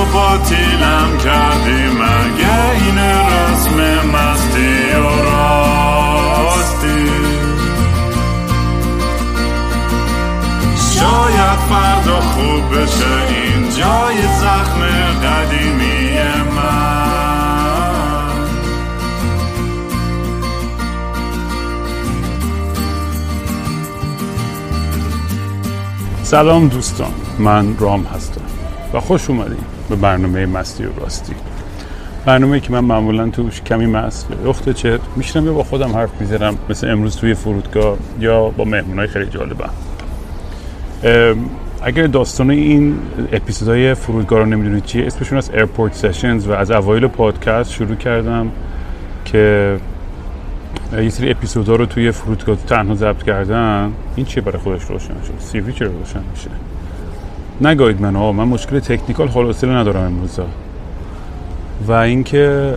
و باطیلم کردی، مگه این رسم مستی و راستی؟ شاید فردا خوب بشه این جای زخم قدیمی من. سلام دوستان، من رام هستم و خوش اومدیم به برنامه مستی و راستی، برنامه‌ای که من معمولا توش کمی مست یا اخت چرت میشینم یا با خودم حرف میزنم، مثل امروز توی فرودگاه یا با مهمونای خیلی جالبم. اگر داستان این اپیزودهای فرودگاه رو نمیدونید چیه، اسمشون از Airport Sessions و از اوایل پادکست شروع کردم که یه سری اپیزودها رو توی فرودگاه تنها ضبط کردم. این چیه برای خودش روشن شد؟ سی وی چرا روشن میشه؟ نگاهید من مشکل تکنیکال حوصله ندارم امروزا. و اینکه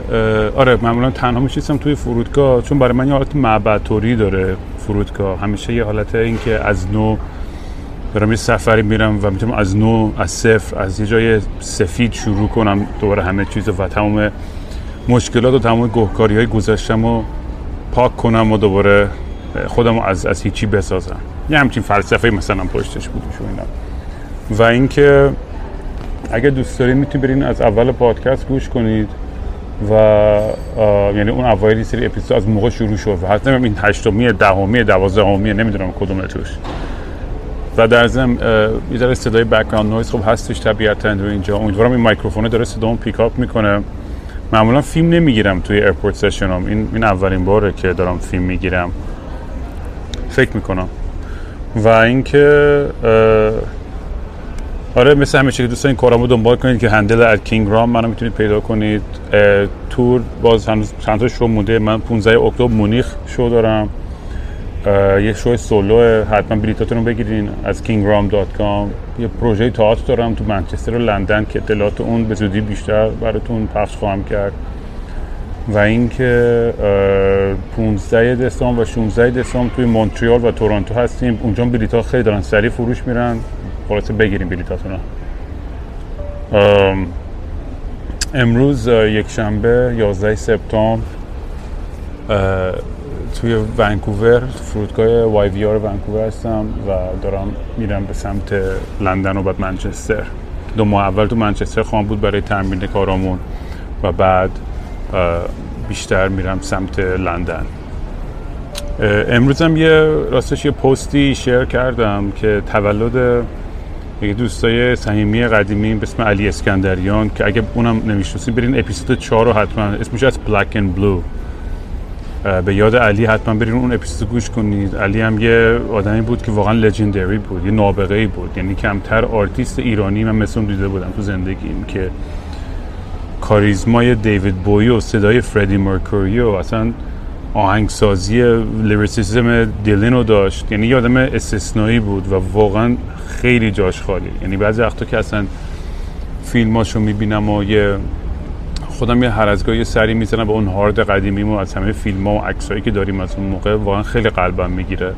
آره، معمولا تنها میشستم توی فرودگاه، چون برای من یه حالت معبدطوری داره فرودگاه. همیشه یه حالت اینکه از نو دارم یه سفری میرم و میتونم از نو، از صفر، از یه جای سفید شروع کنم دوباره همه چیز و تمام مشکلات و تمام گهکاری‌های گذشتم رو پاک کنم و دوباره خودم رو از هیچی بسازم. یه همچین فلسفه مثلا پشتش بود اینا. و اینکه اگه دوست دارین میتونید برین از اول پادکست گوش کنید و یعنی اون اوایل سری اپیزود از موقع شروع شد و حتی این 8th، 10th، 12th، نمیدونم کدومه توش. و در ضمن یه ذره صدای بک‌گراند نویز خب هستش طبیعتاً اینجا. امیدوارم این میکروفونه داره صدامو پیکاپ میکنه. معمولا فیلم نمیگیرم توی ایرپورت سشنام، این اولین باره که دارم فیلم میگیرم فکر میکنم. و اینکه آره، مثل همه چی که دوستان این کارامو دنبال کنید که هندل @KingRaam منو میتونید پیدا کنید. تور باز هنوز چند تا شو مونده. من 15 اکتبر مونیخ شو دارم، یه شو سولو، حتما بلیطاتون رو بگیرین از kingraam.com. یه پروژه تئاتر دارم تو منچستر و لندن که اطلاعات اون به زودی بیشتر براتون پخش خواهم کرد. و اینکه 15 دسامبر و 16 دسامبر توی مونتریال و تورنتو هستیم. اونجا بلیط‌ها خیلی دارن سریع فروش میرن، خلاصه بگیریم بلیطاتون رو. امروز یکشنبه 11 سپتامبر توی ونکوور، فرودگاه وای وی آر ونکوور هستم و دارم میرم به سمت لندن و بعد منچستر. 2 ماه اول تو منچستر خواهم بود برای تمرین کارامون و بعد بیشتر میرم سمت لندن. امروز هم راستش یه پستی شیر کردم که تولد یه دوستای صمیمی قدیمی به اسم علی اسکندریان که اگه اونم نمیشناسید برین اپیزود 4 رو حتما، اسمش از بلک اند بلو، به یاد علی حتما برین اون اپیزود گوش کنید. علی هم یه آدمی بود که واقعا لژندری بود، یه نابغه‌ای بود. یعنی کمتر آرتیست ایرانی من مثل اون دیده بودم تو زندگیم که کاریزمای دیوید بویی و صدای فردی مرکوری و اصلا آهنگسازی لیریسیسم دیلینو داشت. یعنی یه آدم استثنایی بود و واقعا خیلی جاش خالی. یعنی بعضی وقتا که اصلا فیلماشو میبینم و یه خودم یه هر از گاهی سری میزنم به اون هارد قدیمیمو از همه فیلم‌ها و عکسایی که داریم از اون موقع، واقعا خیلی قلبم میگیره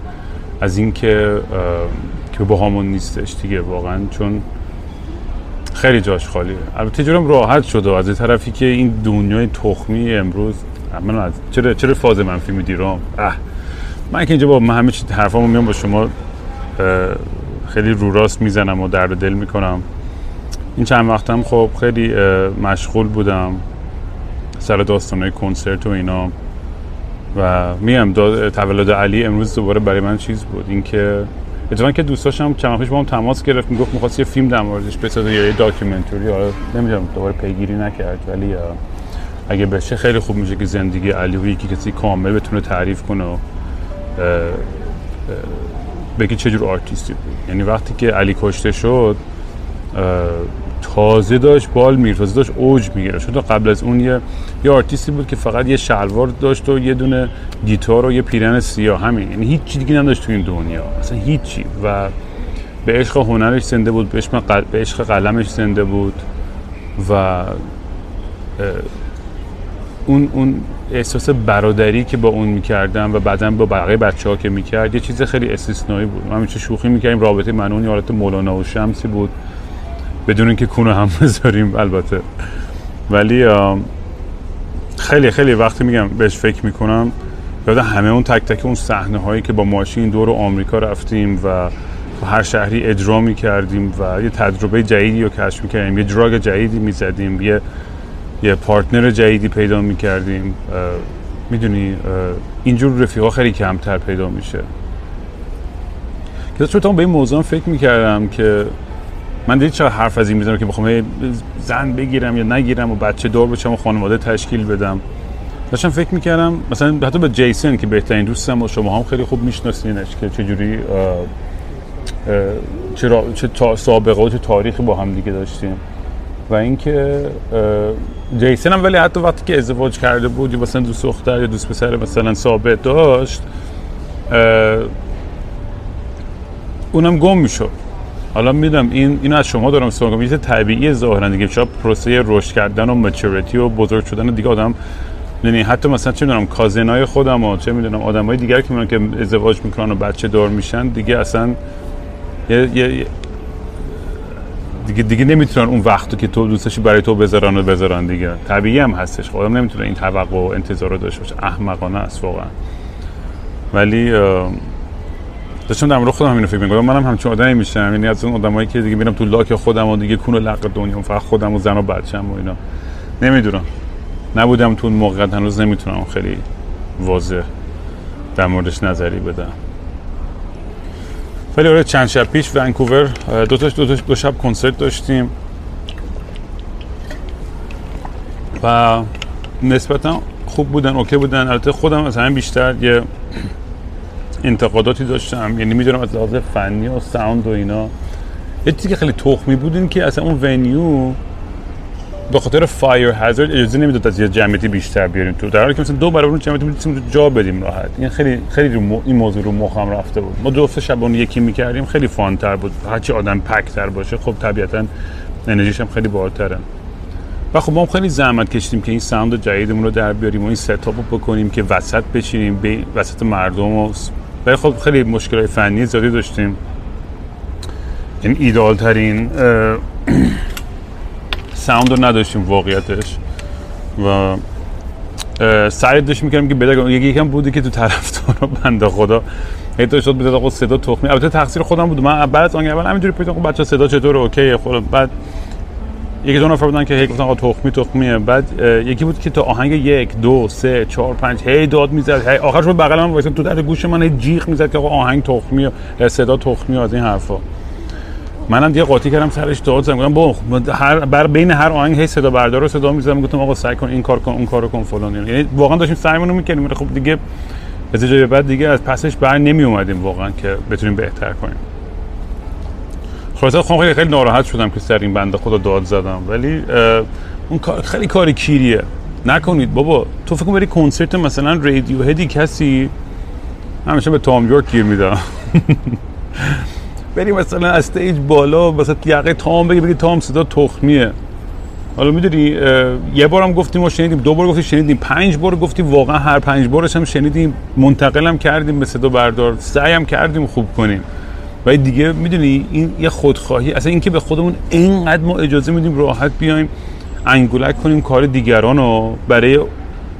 از این که با همون نیستش دیگه، واقعا چون خیلی جاش خالیه. البته جورم راحت شد از این طرفی که این دنیای تخمی امروز من از چرا فاز منفی می‌دیرم. من که اینجا با همه چی حرفامو میام با شما خیلی رو راست میزنم و درد دل میکنم. این چند وقتم خب خیلی مشغول بودم سر داستانای کنسرت و اینا و میگم تولد علی امروز دوباره برای من چیز بود. اینکه اتفاقا که دوستاشم چند پیش با هم تماس گرفت، میگفت می‌خواد یه فیلم در موردش بسازه یا یه داکیومنتری. حالا نمی‌دونم دوباره پیگیری نکرد، ولی اگه بشه خیلی خوب میشه که زندگی علی و یکی کسی کامل بتونه تعریف کنه و بگه چه جور آرتیستی بود. یعنی وقتی که علی کشته شد تازه داشت بال می‌رفت، تازه داشت اوج می‌گرفت. چون قبل از اون یه آرتیستی بود که فقط یه شلوار داشت و یه دونه گیتار و یه پیرهن سیاه، همین. یعنی هیچ چیزی دیگه نداشت تو این دنیا، اصلا هیچی. و به عشق هنرش زنده بود، به عشق قلمش زنده بود و اون احساس برادری که با اون می‌کردم و بعداً با بقیه بچه‌ها که می‌کرد یه چیز خیلی استثنایی بود. ما همیشه شوخی می‌کردیم رابطه من و اون یه حالت مولانا و شمسی بود بدون اینکه کونو هم بذاریم البته. ولی خیلی خیلی وقتی میگم بهش فکر میکنم یاد همه اون تک تک اون صحنه هایی که با ماشین دور آمریکا رفتیم و تو هر شهری اجرا میکردیم و یه تجربه جدیدی رو کشف میکردیم، یه دراگ جدیدی میزدیم، یه پارتنر جدیدی پیدا میکردیم. میدونی اینجور رفیقا خیلی کمتر پیدا میشه. که چطور به این موضوع فکر میکردم که من دیگه چرا حرف از این میزنم که بخوام زن بگیرم یا نگیرم و بچه دار بچم و خانواده تشکیل بدم. داشتم فکر میکردم مثلا حتی به جیسن که بهترین دوستم و شما هم خیلی خوب میشناسینش که چجوری چه سابقه و چه تاریخی با هم دیگه داشتیم و اینکه جیسن هم ولی حتی وقتی که ازدواج کرده بود یا مثلا دوست دختر یا دوست پسر مثلا ثابت داشت اونم گم میشد. حالا میدونم اینو از شما دارم سوال میکنم، یه طبیعی ظاهرا دیگه شاید پروسه رشد کردن و مچورتی و بزرگ شدن دیگه آدم، یعنی حتی مثلا چه میدونم کازنای خودم و چه میدونم آدمای دیگر که میان که ازدواج میکنن و بچه دار میشن دیگه اصلا دیگه نمیتونن اون وقتو که تو دوستشی برای تو بذارن دیگه. طبیعی هم هستش، آدم نمیتونه این توقع و انتظارو داشته باشه، احمقانه است واقعا. ولی داشتم در مورد خودم همینو فکر می‌کردم، منم همچین آدمی میشم، یعنی از اون آدمایی که دیگه میرم تو لاک خودم و دیگه کون و لق دنیا فقط خودم و زن و بچه‌م و اینا. نمیدونم، نبودم تو اون موقع، هنوز نمیتونم خیلی واضح در موردش نظری بدم. ولی آره چند شب پیش ونکوور دو شب کنسرت داشتیم و نسبتا خوب بودن، اوکی بودن. البته خودم از همین بیشتر یه انتقاداتی داشتم، یعنی میدونم از لحاظ فنی و ساوند و اینا یه چیزی که خیلی تخمی بود این که اصلا اون ونیو به خاطر فایر هازارد اجازه نمیداد از یه جمعیتی بیشتر بیاریم تو، در حالی که مثلا دو برابر اون جمعیت میتونیم جا بدیم راحت. این خیلی خیلی این موضوع رو مخم رفته بود. ما دو سه شب اون یکی میکردیم، خیلی فان تر بود. هرچی آدم پک تر باشه خب طبیعتاً انرژیش هم خیلی بالاتره. و خب ما هم خیلی زحمت کشیدیم که این ساوند جدیدمون رو در بیاریم و این ستاپو بکنیم که وسط بچینیم وسط مردم و ولی خب خیلی مشکلات فنی زیادی داشتیم. این ایدئال ترین ساوند رو نداشتیم واقعیتش و سعی داشتیم می‌کردیم که بده. یکم بودی که تو طرفدارا بنده خدا حتی شد بده آقا صدا تخمی. البته تقصیر خودم بود، من بعد از اون اول همینجوری پیدام بچا صدا چطوره اوکیه خب. بعد یکی دو نفر بودن که هی گفتن آقا تخمیه. بعد یکی بود که تا آهنگ 1 2 3 4 5 هی داد میزد، هی آخرش بود بغل من وایساد تو در گوش من هی جیغ میزد که آقا آهنگ تخمیه، صدا تخمیه، از این حرفا. منم دیگه قاطی کردم سرش داد زدم، گفتم بابا هر بین هر آهنگ هی صدا بردار رو صدا میزدم، گفتم آقا سعی کن این کار کن اون کارو کن فلان. یعنی واقعا داشتیم سعیمون رو میکردیم. خب دیگه از یه جایی به بعد دیگه از پسش بر نمی اومدیم واقعا که بتونیم بهتر کنیم. خلاصه خیلی ناراحت شدم که سر این بنده خدا داد زدم، ولی اون کار خیلی کاری کیریه، نکنید بابا. تو فکر کن بری کنسرت مثلا رادیو هدی کسی، همیشه به تام یورک گیر میدم بری مثلا از استیج بالا مثلا یقه تام بگی تام صدا تخمیه. حالا میدونی یه بارم گفتیم و شنیدیم، دو بار گفتیم شنیدیم، 5 بار گفتیم، واقعا هر 5 بارش هم شنیدیم، منتقلم کردیم به صدا بردار، سعیم کردیم خوب کنیم. و دیگه میدونی این یه خودخواهی، اصلا اینکه به خودمون اینقدر ما اجازه میدیم راحت بیایم انگولک کنیم کار دیگرانو برای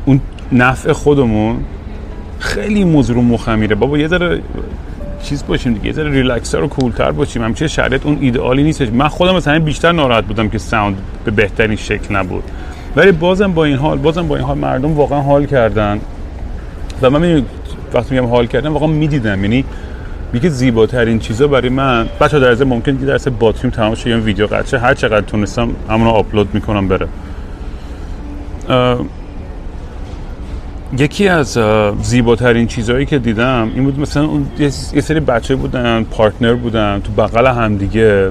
اون نفع خودمون، خیلی موضوع رو مخمیره. بابا یه ذره چیز باشیم دیگه، یه ذره ریلکس‌تر و کول‌تر باشیم. همچین شرایط اون ایدئالی نیستش. من خودم از همین بیشتر ناراحت بودم که ساوند به بهترین شکل نبود، ولی بازم با این حال مردم واقعا حال کردن. و من وقتی میگم حال کردن واقعا میدیدم، یعنی یکی زیباترین چیزا برای من. بچا در ازم ممکنه که درس باتریم تمام شه یا ویدیو قطع شه، هر چقدر تونستم همون رو آپلود میکنم بره. یکی از زیباترین چیزایی که دیدم این بود، مثلا یه سری بچه بودن پارتنر بودن تو بغل هم دیگه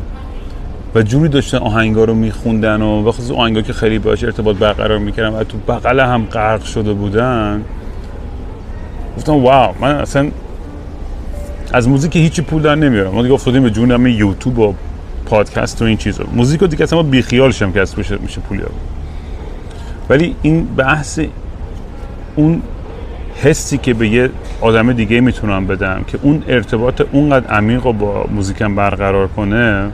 و جوری داشتن آهنگا رو میخوندن و بخصوص آهنگا که خیلی باهاش ارتباط برقرار میکردن و تو بغل هم غرق شده بودن. گفتم واو، من اصلا از موزیک هیچی پول در نمیارم. ما دیگه افتادیم به جون همه یوتیوب و پادکست و این چیزا. موزیک رو دیگه اصلا ما بیخیالش هم که از روش میشه پول یارو. ولی این بحث اون حسی که به یه آدم دیگه میتونم بدم که اون ارتباط اونقدر عمیق رو با موزیکم برقرار کنه،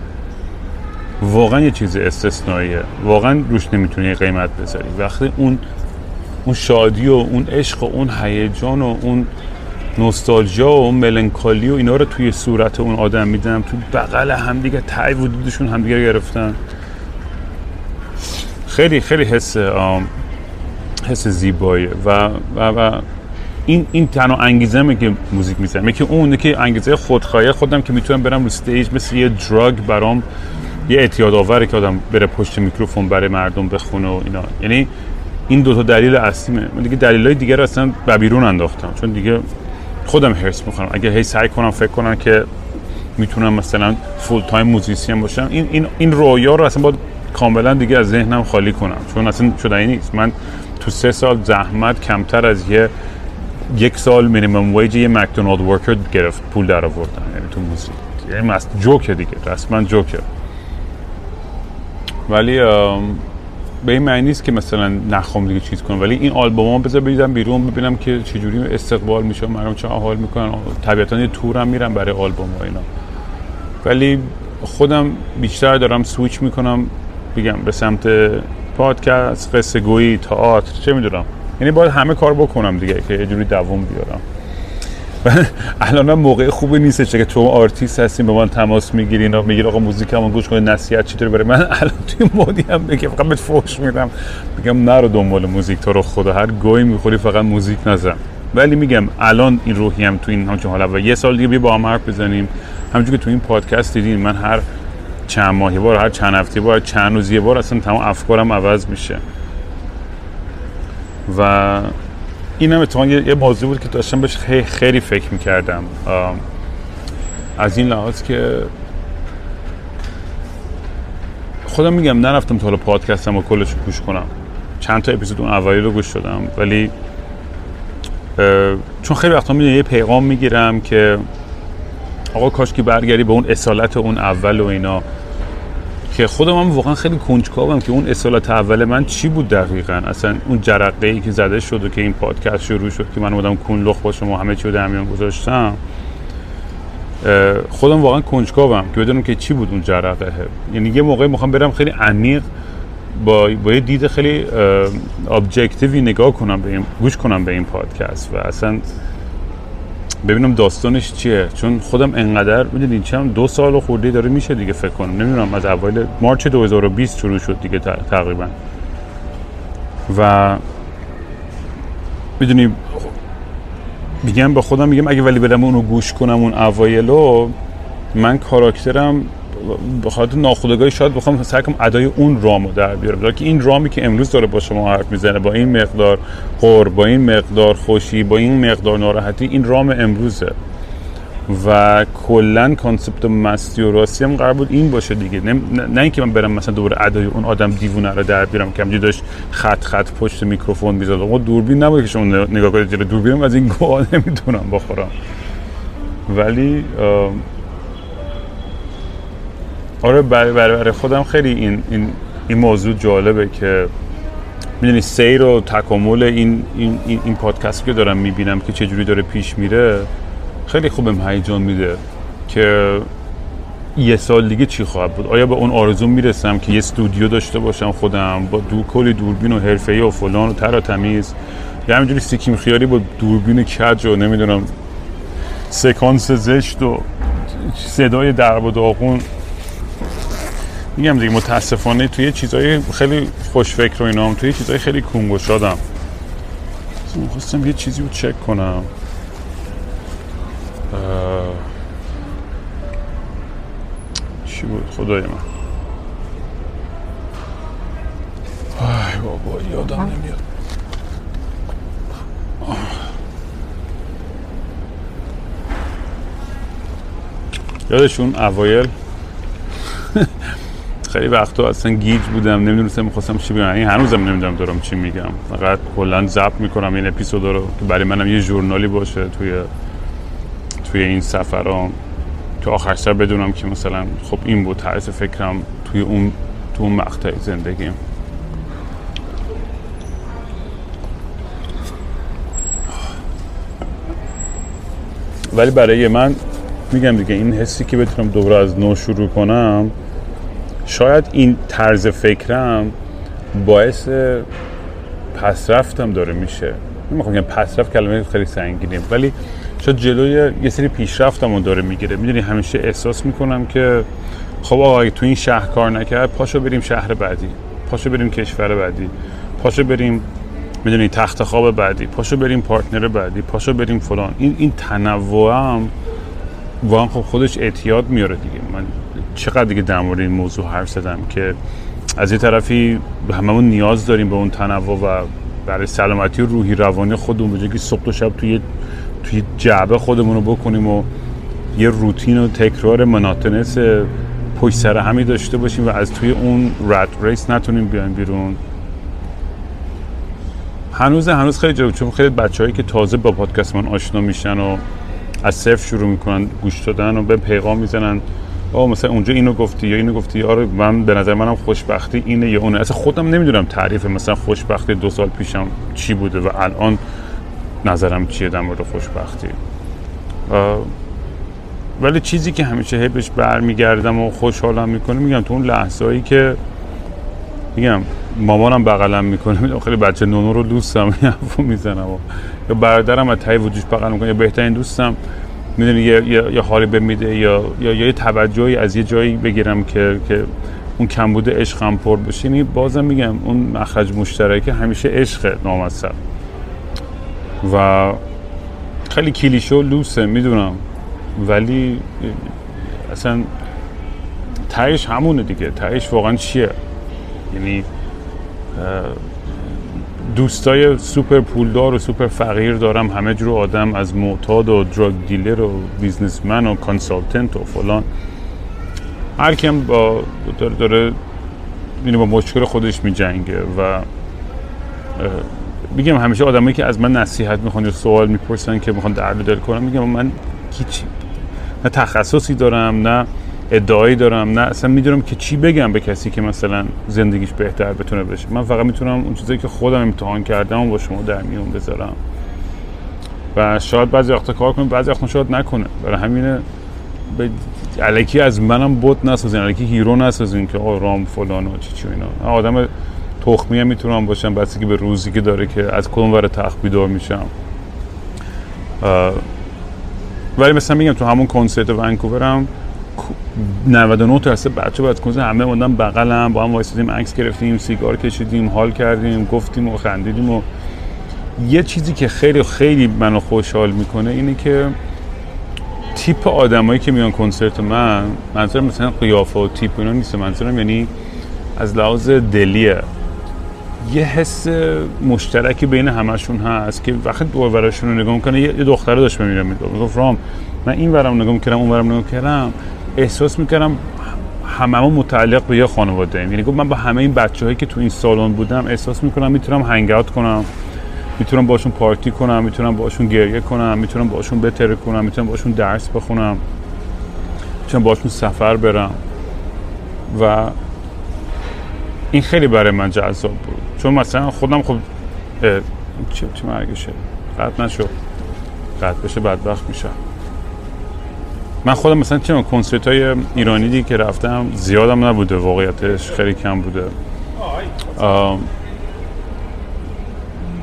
واقعا یه چیز استثنائیه، واقعا روش نمیتونی قیمت بذاری. وقتی اون شادی و اون عشق و اون هیجان و اون نوستالژیا و اون ملانکولی و اینا رو توی صورت اون آدم میدم، توی بغل همدیگه تای وجودشون همدیگه رو گرفتن، خیلی خیلی حس زیباییه و این تنها انگیزمه که موزیک میزنم. یکی اونه که انگیزه خودخواهی خودم که میتونم برم رو استیج مثل یه دراگ، برام یه اعتیاد آوره که آدم بره پشت میکروفون برای مردم بخونه و اینا. یعنی این دو تا دلیل اصلیمه. من دیگه دلایل دیگه رو اصلا به بیرون انداختم، چون دیگه خودم حرص می‌خوام. اگه هی سعی کنم فکر کنم که میتونم مثلا فول تایم موزیسین باشم، این رویا رو اصلا باید کاملا دیگه از ذهنم خالی کنم، چون اصلا شدنی نیست. من تو 3 سال زحمت کمتر از یک سال مینیمم ویج یه مکدونالد ورکر گرفت پول در آوردن. یعنی تو موزیک یه مست جوکه دیگه، رسما جوکه. ولی به این معنی نیست که مثلا نخوام دیگه چیز کنم، ولی این آلبومو بذار بریزم بیرون ببینم که چه جوری استقبال میشه، مردم چه حال میکنن. طبیعتا یه تورم میرم برای آلبوم و اینا، ولی خودم بیشتر دارم سویچ میکنم بگم به سمت پادکست، قصه گویی، تئاتر، چه میدونم. یعنی باید همه کار بکنم دیگه که یه جوری دوام بیارم. الانم موقع خوبی نیستش که تو آرتیست هستین به من تماس میگیرین و میگین آقا موزیکمو گوش کن، نصیحت چطوری برای من. الان توی مودی هم میگم فقط بهت فحش میدم، میگم نرو دنبال موزیک، تو رو خدا هر گویی میخوری فقط موزیک نزن. ولی میگم الان این روحی هم تو این همچون حالا و یه سال دیگه با هم حرف بزنیم، همونجوری که تو این پادکست دیدین من هر چند ماهی بار، هر چند هفته بار، چند روز یه بار اصلا تمام افکارم عوض میشه. و این هم اتفاقا یه موضوع بود که داشتم بهش خیلی فکر میکردم، از این لحاظ که خودم میگم نرفتم تا حالا پادکستم و کلش رو گوش کنم. چند تا اپیزود اون اولی رو گوش دادم، ولی چون خیلی وقتا میدونم یه پیغام میگیرم که آقا کاش که برگردی به اون اصالت اون اول و اینا، که خودم هم واقعا خیلی کنجکاوم که اون اصالت اول من چی بود دقیقاً، اصلا اون جرقه‌ای که زده شد و که این پادکست شروع شد که من اومدم کونلخ باشم و همه چی رو در میان گذاشتم. خودم واقعا کنجکاوم که بدونم که چی بود اون جرقه. یعنی یه موقعی می‌خوام برم خیلی عمیق با یه دید خیلی ابجکتیوی نگاه کنم به این، گوش کنم به این پادکست و اصلا ببینم داستانش چیه. چون خودم انقدر میدونین چم 2 سال و خورده داره میشه دیگه، فکر کنم نمیدونم از اوایل مارچ 2020 شروع شد دیگه تقریبا. و میدونی میگم به خودم میگم اگه ولی بدم اونو گوش کنم اون اوایلو، من کاراکترم به خاطر ناخودآگاهی شاید بخوام سعی کنم ادای اون رامو در بیارم، لکه این رامی که امروز داره با شما حرف میزنه با این مقدار غر، با این مقدار خوشی، با این مقدار ناراحتی، این رام امروزه. و کلا کانسپت مستی و راستی هم قرار بود این باشه دیگه، نه اینکه من برم مثلا دوباره ادای اون آدم دیوونه رو در بیارم که همینجوری داشت خط پشت میکروفون میزد. آقا دوربین نباید که شما نگاه کنید، دوربینم از این گوها نمیتونم بخورم. ولی آره برای خودم خیلی این موضوع جالبه که میدونی سیر و تکامل این پادکست که دارم میبینم که چجوری داره پیش میره، خیلی خوبم هیجان میده که یه سال دیگه چی خواهد بود. آیا به اون آرزوم میرسم که یه استودیو داشته باشم خودم با کلی دوربین و حرفه‌ای و فلان و تر و تمیز، یا همینجوری سیکیم خیالی با دوربین کج و نمیدونم سکانس زشت و صدای درب و داغون. میگم دیگه متاسفانه توی چیزای خیلی خوشفکر و اینام، توی چیزای خیلی کنگوشادم. می‌خواستم یه چیزی رو چک کنم. چی بود خدای من؟ آی بابا یادم نمیاد. یادشون اوایل خیلی وقتا اصلا گیج بودم، نمیدونستم می‌خواستم چی بگم. این هنوزم نمیدونم دارم چی میگم، فقط کلا ضبط میکنم این اپیزودا رو که برای منم یه ژورنالی باشه توی این سفرام، که آخر سر بدونم که مثلا خب این بود طرز فکرم توی اون مقطع زندگیم. ولی برای من میگم دیگه این حسی که بتونم دوباره از نو شروع کنم شاید این طرز فکرم باعث پسرفتم داره میشه. نمیخوام بگم پسرفت کلمه خیلی سنگینه، ولی شاید جلوی یه سری پیشرفتمو داره میگیره. میدونی همیشه احساس میکنم که خب آقا اگه تو این شهر کار نکرد، پاشو بریم شهر بعدی، پاشو بریم کشور بعدی، پاشو بریم میدونی تخت خواب بعدی، پاشو بریم پارتنر بعدی، پاشو بریم فلان. این تنوعم واقعا خب خودش اعتیاد میاره دیگه. من چقدر دیگه در مورد این موضوع حرف زدم که از یه طرفی هممون نیاز داریم به اون تنوع و برای سلامتی و روحی روانی خودمون، به جای اینکه صبح و شب توی جعبه خودمون رو بکنیم و یه روتین و تکرار مناتنس پشت سر همی داشته باشیم و از توی اون رد ریس نتونیم بیایم بیرون. هنوز خیلی جالب، چون خیلی بچه‌هایی که تازه با پادکست من آشنا میشن و از صفر شروع میکنن گوش دادن و به پیغام میزنن مثلا اونجا اینو گفتی یا اینو گفتی، آره من به نظر منم خوشبختی اینه یا اونه. اصلا خودم نمیدونم تعریف مثلا خوشبختی 2 سال پیشم چی بوده و الان نظرم چیه در مورد خوشبختی. ولی چیزی که همیشه هیبش برمیگردم و خوشحالم میکنه، میگم تو اون لحظه‌ای که میگم مامانم بغلم میکنه، خیلی بچه نونو رو دوستم حرفو میزنم، یا برادرم از ته وجودش بغل میکنه، یا بهترین دوستم میدونی یه حالی بمیده، یا یه توجهی از یه جایی بگیرم که اون کمبود عشقم پر بشه. یعنی بازم میگم اون مخرج مشترکه همیشه عشق نامصب و خیلی کلیشه و لوسه میدونم، ولی اصلا تهش همونه دیگه. تهش واقعا چیه؟ یعنی دوستای سوپر پولدار و سوپر فقیر دارم، همه جور آدم، از معتاد و دراگ دیلر و بیزنسمن و کانسالتنت و فلان. هر کیم با داره یعنی با مشکل خودش میجنگه و میگم همیشه آدمایی که از من نصیحت میخوان یا سوال میپرسن که میخوان درد دل کنم، میگم من هیچ نه تخصصی دارم، نه ادعایی دارم، نه اصلا میدونم که چی بگم به کسی که مثلا زندگیش بهتر بتونه بشه. من فقط میتونم اون چیزایی که خودم امتحان کردم و با شما در میون بذارم و شاید بعضی وقتا کار کنه، بعضی وقتا شاید نکنه. برای همینه الکی از منم بت نسازین، الکی هیرو نسازین که آ رام فلان و چی اینا. آدم تخمیه میتونم باشم، بسیاری به روزی که داره که از کدوم ور تخت بیدار میشم. ولی مثلا میگم تو همون کنسرت ونکوورم 99% بچه بعد کنسرت همه اومدن بغلم، با هم وایسادیم، عکس گرفتیم، سیگار کشیدیم، حال کردیم، گفتیم و خندیدیم. و یه چیزی که خیلی خیلی منو خوشحال میکنه اینه که تیپ آدمایی که میان کنسرت من، منظورم مثلا قیافه و تیپ اینا نیست، منظورم یعنی از لحاظ دلیه، یه حس مشترکی بین همشون هست که وقتی دور براشون رو نگاه میکنه. یه دختره داشت میرم میگفت رام من این ورم نگاه میکردم اون ورم نگاه میکردم، احساس میکردم هممون متعلق به یه خانواده ایم. یعنی گفت من با همه این بچه‌هایی که تو این سالن بودم احساس میکنم میتونم هنگ اوت کنم، میتونم باشون پارتی کنم، میتونم باشون گریه کنم، میتونم باشون بتره کنم، میتونم باشون درس بخونم، میتونم باشون سفر برم. و این خیلی برای من جذاب بود، چون مثلا خودم خب چی مرگشه قطع نشو، قطع بشه بدبخت میشم. من خودم مثلا چه کنسرت های ایرانی دیگه که رفتم زیادم نبوده، واقعیتش خیلی کم بوده.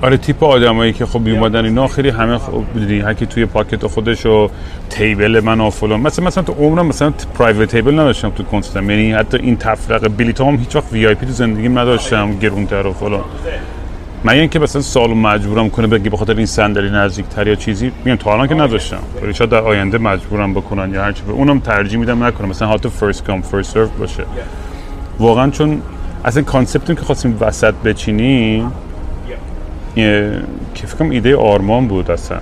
آره تیپ آدمایی که خب میومدن اینا خیلی همه دیدی هر کی توی پاکت خودش و تیبل من و فلان. مثلا تو عمرم مثلا پرایوت تیبل نداشتم تو کنسرتم، یعنی حتی این تفرقه بلیطام هیچ وقت وی آی پی تو زندگیم نداشتم، گرونتر و فلان. من اینکه مثلا سالو مجبورم کنه بگی به خاطر این صندلی نزدیک‌تر یا چیزی، میگم تا الان که نداشتم، ولی شاید در آینده مجبورم بکنن یا هرچی، اونم ترجیح میدم نکنم، مثلا هات فرست کام فرست سرو باشه واقعا. چون اصلا کانسپتم که خواستیم وسط بچینیم که فکرم ایده آرمان بود اصلا.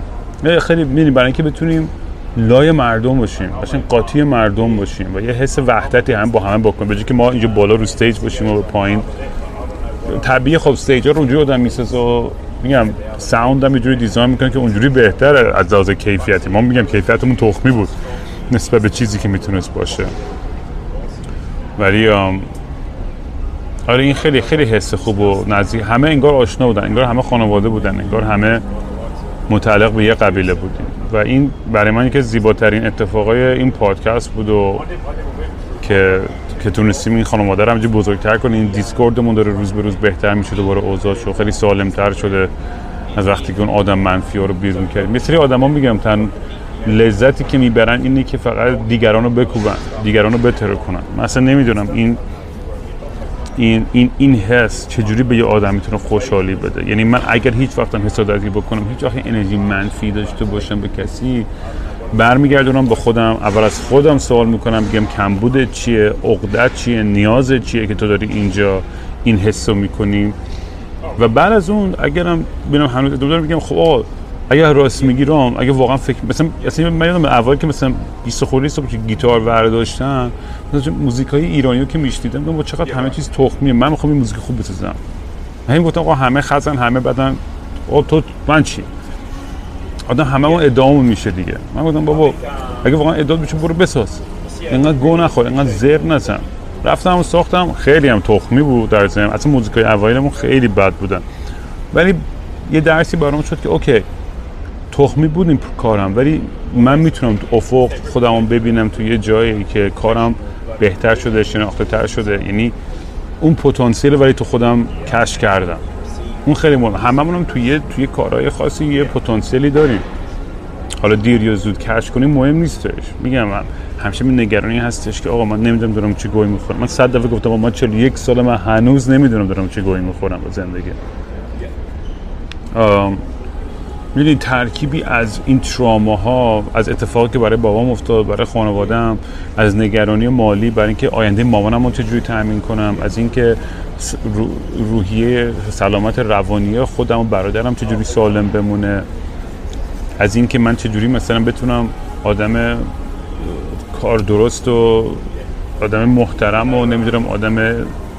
خیلی می‌بینی برای اینکه بتونیم لای مردم باشیم، اصلا قاطی مردم باشیم و یه حس وحدتی هم با همه بکنیم، به جای که ما اینجا بالا رو استیج باشیم و به پایین. طبیعی خب استیج‌ها رو جور آدم می‌سازه و میگم ساوند هم یه جوری دیزاین می‌کنه که اونجوری بهتره از لحاظ کیفیتی. ما میگم کیفیتمون تخمی بود نسبت به چیزی که میتونست باشه، ولی آره این خیلی خیلی حس خوب و نزدیک. همه انگار آشنا بودن، انگار همه خانواده بودن، انگار همه متعلق به یه قبیله بودیم و این برای من یکی از زیباترین اتفاقای این پادکست بود و که که تونستیم این خانواده رو همینجوری بزرگتر کنیم. این دیسکوردمون داره روز به روز بهتر میشه، دوباره اوضاعش خیلی سالم‌تر شده از وقتی که اون آدم منفی‌ها رو بیرون کردیم. یه سری آدما میگم تن لذتی که میبرن اینه که فقط دیگران رو بکوبن، دیگران رو بتره کنن. من اصلا نمیدونم این حس چجوری به یه آدم میتونه خوشحالی بده. یعنی من اگر هیچ وقتم حسادتی بکنم، هیچ وقت انرژی منفی داشته باشم به کسی، برمیگردونم به خودم، اول از خودم سوال میکنم، میگم کمبودت چیه، عقدت چیه، نیازت چیه که تو داری اینجا این حسو میکنی. و بعد از اون اگرم ببینم هنوز دوباره میگم خب آقا اگه راست میگی رام، اگه واقعا فکر مثلا من یادم اول که مثلا 20 خورده صبح که گیتار برداشتم، مثلا موزیکای ایرانیو که میشنیدم میگم چقدر همه چیز تخمیه، من میخوام این موزیک خوب بسازم. همین گفتم آقا همه خزن همه بدن، تو من چی؟ آدم همه اون ادعامون میشه دیگه. من گفتم بابا اگه واقعا ادعات میشه برو بساز، اینقدر گو نخور، اینقدر زر نزن. رفتم و ساختم، خیلی هم تخمی بود در ضمن، اصلا موزیکای اوایلمون خیلی بد بودن، ولی یه درسی برام شد که اوکی تخمی بود این کارم، ولی من میتونم تو افق خودمو ببینم تو یه جایی که کارم بهتر شده، شناخته تر شده. یعنی اون پتانسیل ولی تو خودم کشف کردم، اون خیلی مهمه. هممون هم توی کارهای خاصی یه پتانسیلی داریم، حالا دیر یا زود کشف کنیم مهم نیستش. میگم من همیشه نگرانی هستش که آقا من نمیدونم دارم چه گویی میخورم. من 100 دفعه گفتم من 41 ساله من هنوز نمیدونم دارم چه گویی میخورم با زندگی. می‌دونی ترکیبی از این تروماها، از اتفاقی که برای بابام افتاد، برای خانواده‌ام، از نگرانی مالی برای اینکه آینده مامانم رو چجوری تأمین کنم، از اینکه روحیه سلامت روانی خودم و برادرم چجوری سالم بمونه، از اینکه من چجوری مثلا بتونم آدم کار درست و آدم محترم و نمی‌دونم آدم،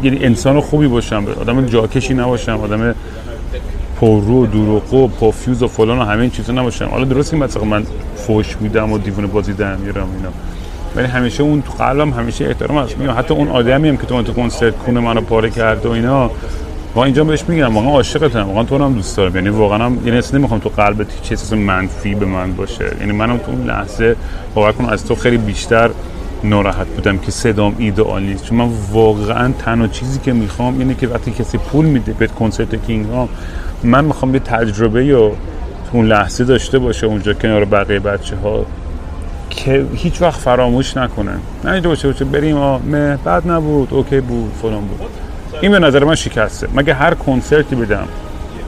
یعنی انسان خوبی باشم، آدم جاکشی نباشم، آدم پررو و دروغگو و پافیوز و فلان و همه این چیزا نباشم. حالا درسته که من فوش میدم و دیوونه بازی در میارم اینا، ولی همیشه اون تو قلبم همیشه احترام هست. میگم حتی اون آدمی هم که تو کنسرت خونه منو پاره کرد و اینا، واقعا اینجا بهش میگم واقعا عاشقتم، واقعا تو رو هم دوست دارم. یعنی واقعا یعنی اصلا نمیخوام تو قلبت هیچ چیز منفی به من باشه. یعنی منم تو اون لحظه باور کن از تو خیلی بیشتر ناراحت بودم که صدام ایدئال نیست، چون من واقعا تنها چیزی که میخوام اینه که وقتی کسی پول میده به کنسرت کینگ رام، من میخوام یه تجربه رو تو اون لحظه داشته باشه اونجا کنار بقیه بچه‌ها که هیچ وقت فراموش نکنن. نه دوشه بریم بعد نبود اوکی بود فلان بود. این به نظر من شکسته. مگه هر کنسرتی بدم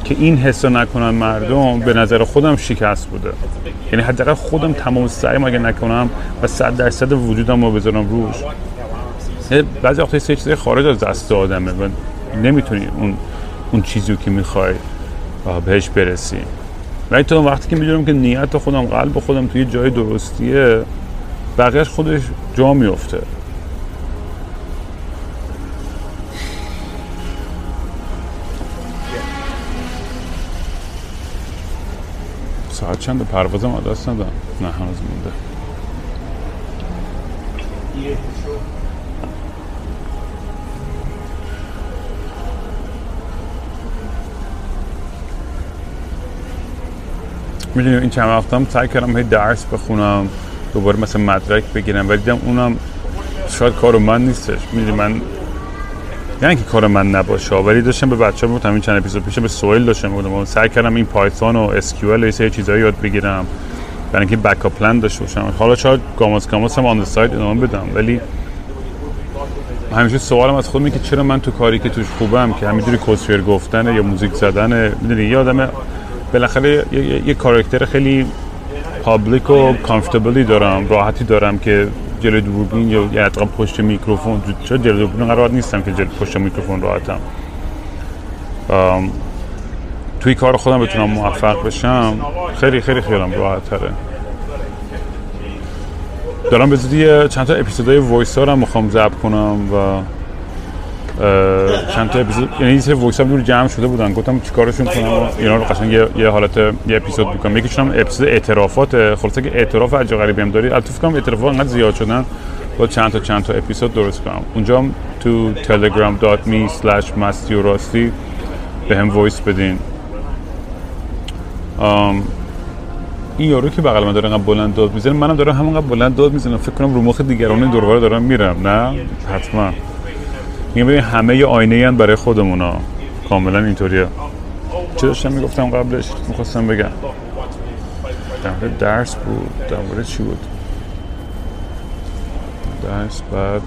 که این حسو نکنن مردم، به نظر خودم شکست بوده. یعنی حداقل خودم تمام سعیم اگه نکنم و 100% وجودم رو بذارم روش. بعضی وقتا سه چیزای خارج از دست آدمه و نمیتونی اون چیزی که میخوای بهش برسی. ولی تو وقتی که میدونم که نیت خودم، قلب خودم توی جای درستیه، بقیه‌اش خودش جا میفته. ساعت چنده پروازم از دست ندم؟ نه هنوز مونده. میدونیم این چند وقت هم سعی کردم هی درس بخونم، دوباره مثلا مدرک بگیرم، ولی دیدم اونم شاید کار من نیستش. میدونی من یعنی که کار من نباشه، ولی داشتم به بچه‌ها میگفتم این چند اپیزود پیش به سوئیل داشتم میگفتم سعی کردم این پایتون و اس کیو ال و این چیزا یاد بگیرم برای اینکه بکاپ پلن داشته باشم. حالا شاید گاماس هم آن سایت ادامه بدم، ولی همیشه سوالم از خودم اینه که چرا من تو کاری که توش خوبم که همینجوری کوسفیر گفتن یا موزیک زدن، میدونی یه آدم بالاخره یه کاراکتر خیلی پابلیک و کامفورتبلی دارم، راحتی دارم که جلوی دوربین یا حتی پشت میکروفون، چون جلوی دوربین قرار نیستم که جلوی پشت میکروفون راحتم. توی کار خودم بتونم موفق بشم خیلی خیلی خیالم راحت تره. دارم به زودی چند تا اپیزودای وایس ها رو میخوام ضبط کنم و چند تا اپیزود، یعنی این سری وایس ها دور جمع شده بودن، گفتم چیکارشون کنم اینا رو قشنگ یه حالت یه اپیزود بکنم. یکیشون هم اپیزود اعترافات، خلاصه که اعتراف عجیب غریبی هم دارید. البته فکر کنم اعترافات انقدر زیاد شدن با چند تا اپیزود درست کنم. اونجا هم تو telegram.me/mastyorasti بهم وایس بدین. این یارو که بغل من داره انقدر بلند داد میزنه، منم دارم همونقدر بلند داد میزنم، فکر کنم رو مخ دیگران دوربره دارم میرم. نه حتما میگم ببین همه ی آینه‌ای ان برای خودمونا، کاملا اینطوریه. چه داشتم میگفتم قبلش؟ میخواستم بگم در مورد درس بود، در مورد چی بود؟ درس بعد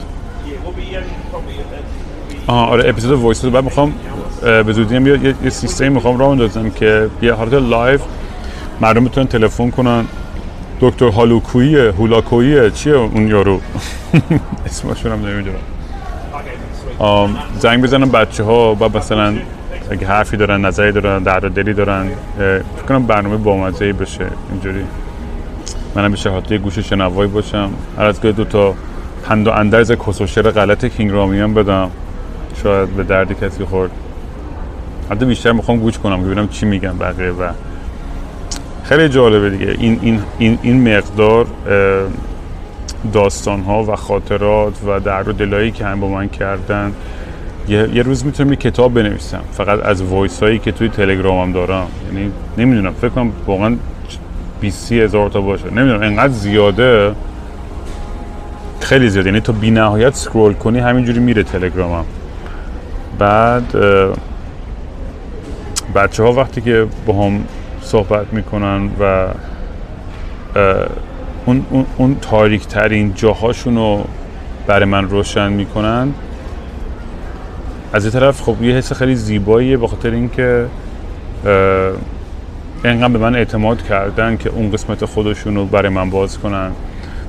آره اپیزود وایس رو بعد میخوام به زودی هم یه سیستمی میخوام راه اندازم که یه حالت لایف مردم میتونن تلفن کنن. دکتر هالوکویه، هولاکویه، چیه اون یارو؟ اسمشون هم نمیدونم. زنگ بزنن بچه ها و مثلا اگه حرفی دارن، نظری دارن، دردی دارن، فکر کنم برنامه بامزه‌ای بشه اینجوری. منم به شهادت گوش شنوایی باشم. هر از گاهی دو تا پند و اندرز کس و شعر غلط کینگ رامیان بدم. شاید به درد کسی خورد. حتی بیشتر میخوام گوش کنم ببینم چی میگن بقیه. و خیلی جالبه دیگه این مقدار داستان‌ها و خاطرات و درد و دلایی که هم با من کردن. یه روز میتونم یه کتاب بنویسم فقط از وایس هایی که توی تلگرامم دارم. یعنی نمیدونم، فکر کنم واقعا 20-30 هزار تا باشه، نمیدونم، انقدر زیاده، خیلی زیاده. یعنی تو بی نهایت سکرول کنی همینجوری میره تلگرامم. بعد بچه ها وقتی که با هم صحبت میکنن و اون تاریک ترین جاهاشون رو برای من روشن میکنن، از یه طرف خب یه حس خیلی زیباییه به خاطر اینکه اینقدر به من اعتماد کردن که اون قسمت خودشون رو برای من باز کنن،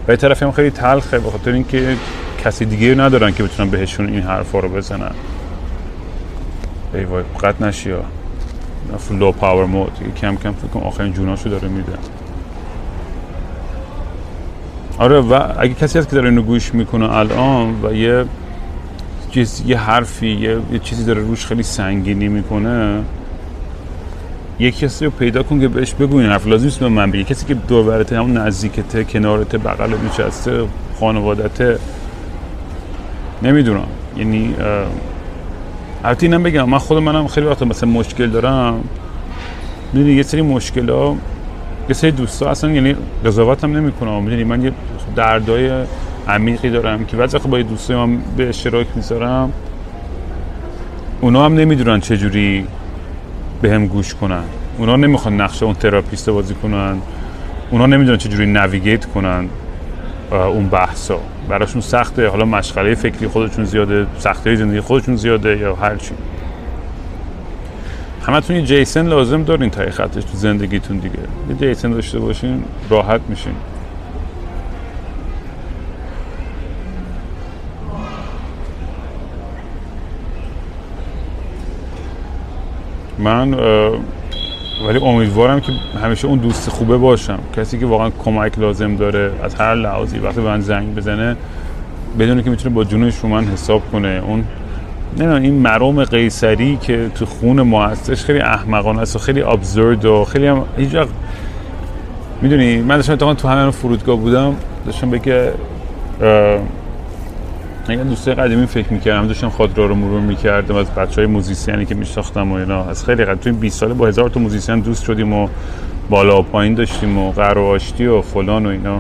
و یه طرف هم خیلی تلخه به خاطر اینکه کسی دیگه ندارن که بتونن بهشون این حرفا رو بزنن. ای وای قطع نشیا فول لو پاور مود کم کم فکر کنم آخرین جوناشو داره میده. آره و اگه کسی هست که داره اینو گوش میکنه الان و یه حرفی یه چیزی داره روش خیلی سنگینی میکنه، یکی کسی رو پیدا کن که بهش بگو این حرف. لازم نیست به من بگی، کسی که دور برته، همون نزدیکته، کنارته، بغلت نشسته، خانوادته، نمیدونم. یعنی البته اینم بگم من خود منم خیلی وقتا مثلا مشکل دارم، میدونی یه سری مشکلا یه سری دوستا اصلا یعنی قضاوتم نمیکنم، میدونی من یه دردای عمیقی دارم که بعضی وقت با دوستای من به اشتراک میذارم، اونا هم نمیدونن چجوری به هم گوش کنن، اونا نمیخوان نقش اون تراپیست بازی کنن، اونا نمیدونن چجوری نویگیت کنن اون بحثا، براشون سخته. حالا مشغله فکری خودشون زیاده، سختی‌های زندگی خودشون زیاده، یا هر چی. همتون یه جیسن لازم دارین تا خطش تو زندگیتون دیگه. یه جیسن داشته باشین راحت میشین. من ولی امیدوارم که همیشه اون دوست خوبه باشم، کسی که واقعا کمک لازم داره از هر لحاظی، وقتی به من زنگ بزنه بدونه که میتونه با جونش رو من حساب کنه. اون نه این مرام قیصری که تو خون ما هستش خیلی احمقانه است و خیلی ابزورد و خیلی هم هیچ وقت میدونی. من داشتم تو همین فرودگاه بودم، داشتم بگه من دوستای قدیمی فکر می‌کردم، داشتم خاطره‌ها رو مرور می‌کردم از بچه‌های موزیسیانی که می‌شناختم و اینا. از خیلی قد تو این 20 سال با هزار تا موزیسین دوست شدیم و بالا و پایین داشتیم و قهر و آشتی و فلان و اینا.